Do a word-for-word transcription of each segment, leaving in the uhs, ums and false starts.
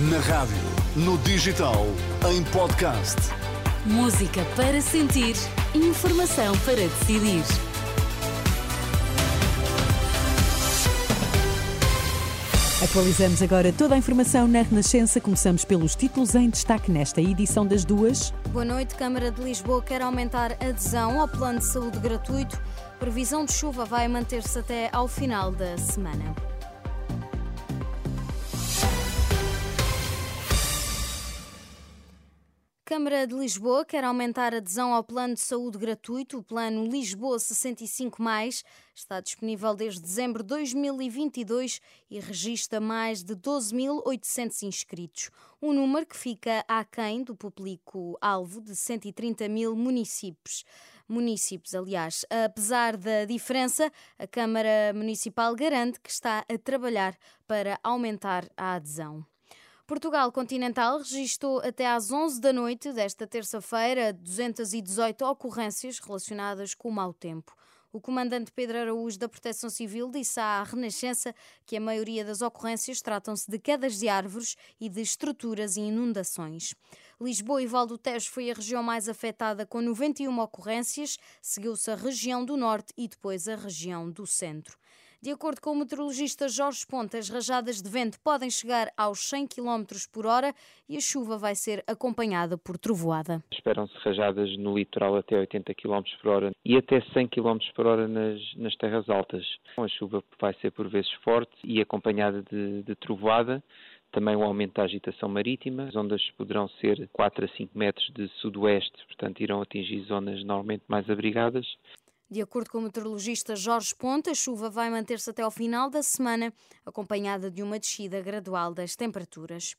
Na rádio, no digital, em podcast. Música para sentir, informação para decidir. Atualizamos agora toda a informação na Renascença. Começamos pelos títulos em destaque nesta edição das duas. Boa noite. Câmara de Lisboa quer aumentar a adesão ao plano de saúde gratuito. Previsão de chuva vai manter-se até ao final da semana. A Câmara de Lisboa quer aumentar a adesão ao plano de saúde gratuito. O plano Lisboa sessenta e cinco mais está disponível desde dezembro de dois mil e vinte e dois e registra mais de doze mil oitocentos inscritos. Um número que fica aquém do público-alvo de cento e trinta mil municípios. Municípios, aliás. Apesar da diferença, a Câmara Municipal garante que está a trabalhar para aumentar a adesão. Portugal Continental registou até às onze da noite desta terça-feira duzentas e dezoito ocorrências relacionadas com o mau tempo. O comandante Pedro Araújo da Proteção Civil disse à Renascença que a maioria das ocorrências tratam-se de quedas de árvores e de estruturas e inundações. Lisboa e Val do Tejo foi a região mais afetada com noventa e uma ocorrências, seguiu-se a região do Norte e depois a região do Centro. De acordo com o meteorologista Jorge Pontas, rajadas de vento podem chegar aos cem quilómetros por hora e a chuva vai ser acompanhada por trovoada. Esperam-se rajadas no litoral até oitenta quilómetros por hora e até cem quilómetros por hora nas, nas terras altas. A chuva vai ser por vezes forte e acompanhada de, de trovoada. Também o aumento da agitação marítima, as ondas poderão ser quatro a cinco metros de sudoeste, portanto irão atingir zonas normalmente mais abrigadas. De acordo com o meteorologista Jorge Ponta, a chuva vai manter-se até ao final da semana, acompanhada de uma descida gradual das temperaturas.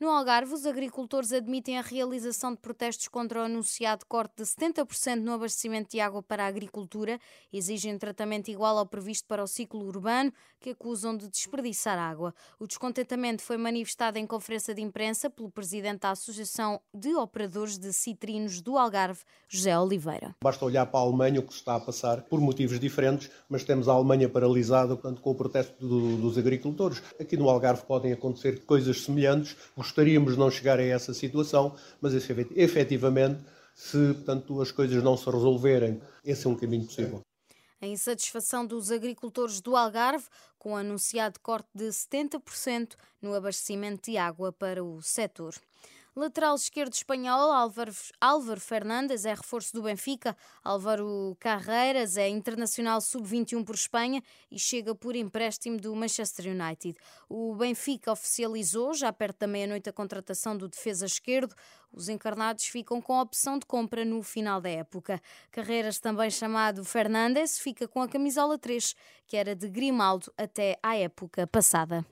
No Algarve, os agricultores admitem a realização de protestos contra o anunciado corte de setenta por cento no abastecimento de água para a agricultura. Exigem tratamento igual ao previsto para o ciclo urbano, que acusam de desperdiçar água. O descontentamento foi manifestado em conferência de imprensa pelo presidente da Associação de Operadores de Citrinos do Algarve, José Oliveira. Basta olhar para a Alemanha o que está a passar, por motivos diferentes, mas temos a Alemanha paralisada com o protesto do, dos agricultores. Aqui no Algarve podem acontecer coisas semelhantes. Gostaríamos de não chegar a essa situação, mas efetivamente, se portanto, as coisas não se resolverem, esse é um caminho possível. A insatisfação dos agricultores do Algarve com o anunciado corte de setenta por cento no abastecimento de água para o setor. Lateral esquerdo espanhol, Álvaro, Álvaro Fernandes é reforço do Benfica. Álvaro Carreiras é internacional sub vinte e um por Espanha e chega por empréstimo do Manchester United. O Benfica oficializou, já perto da meia-noite, a contratação do defesa esquerdo. Os encarnados ficam com a opção de compra no final da época. Carreiras, também chamado Fernandes, fica com a camisola três, que era de Grimaldo até à época passada.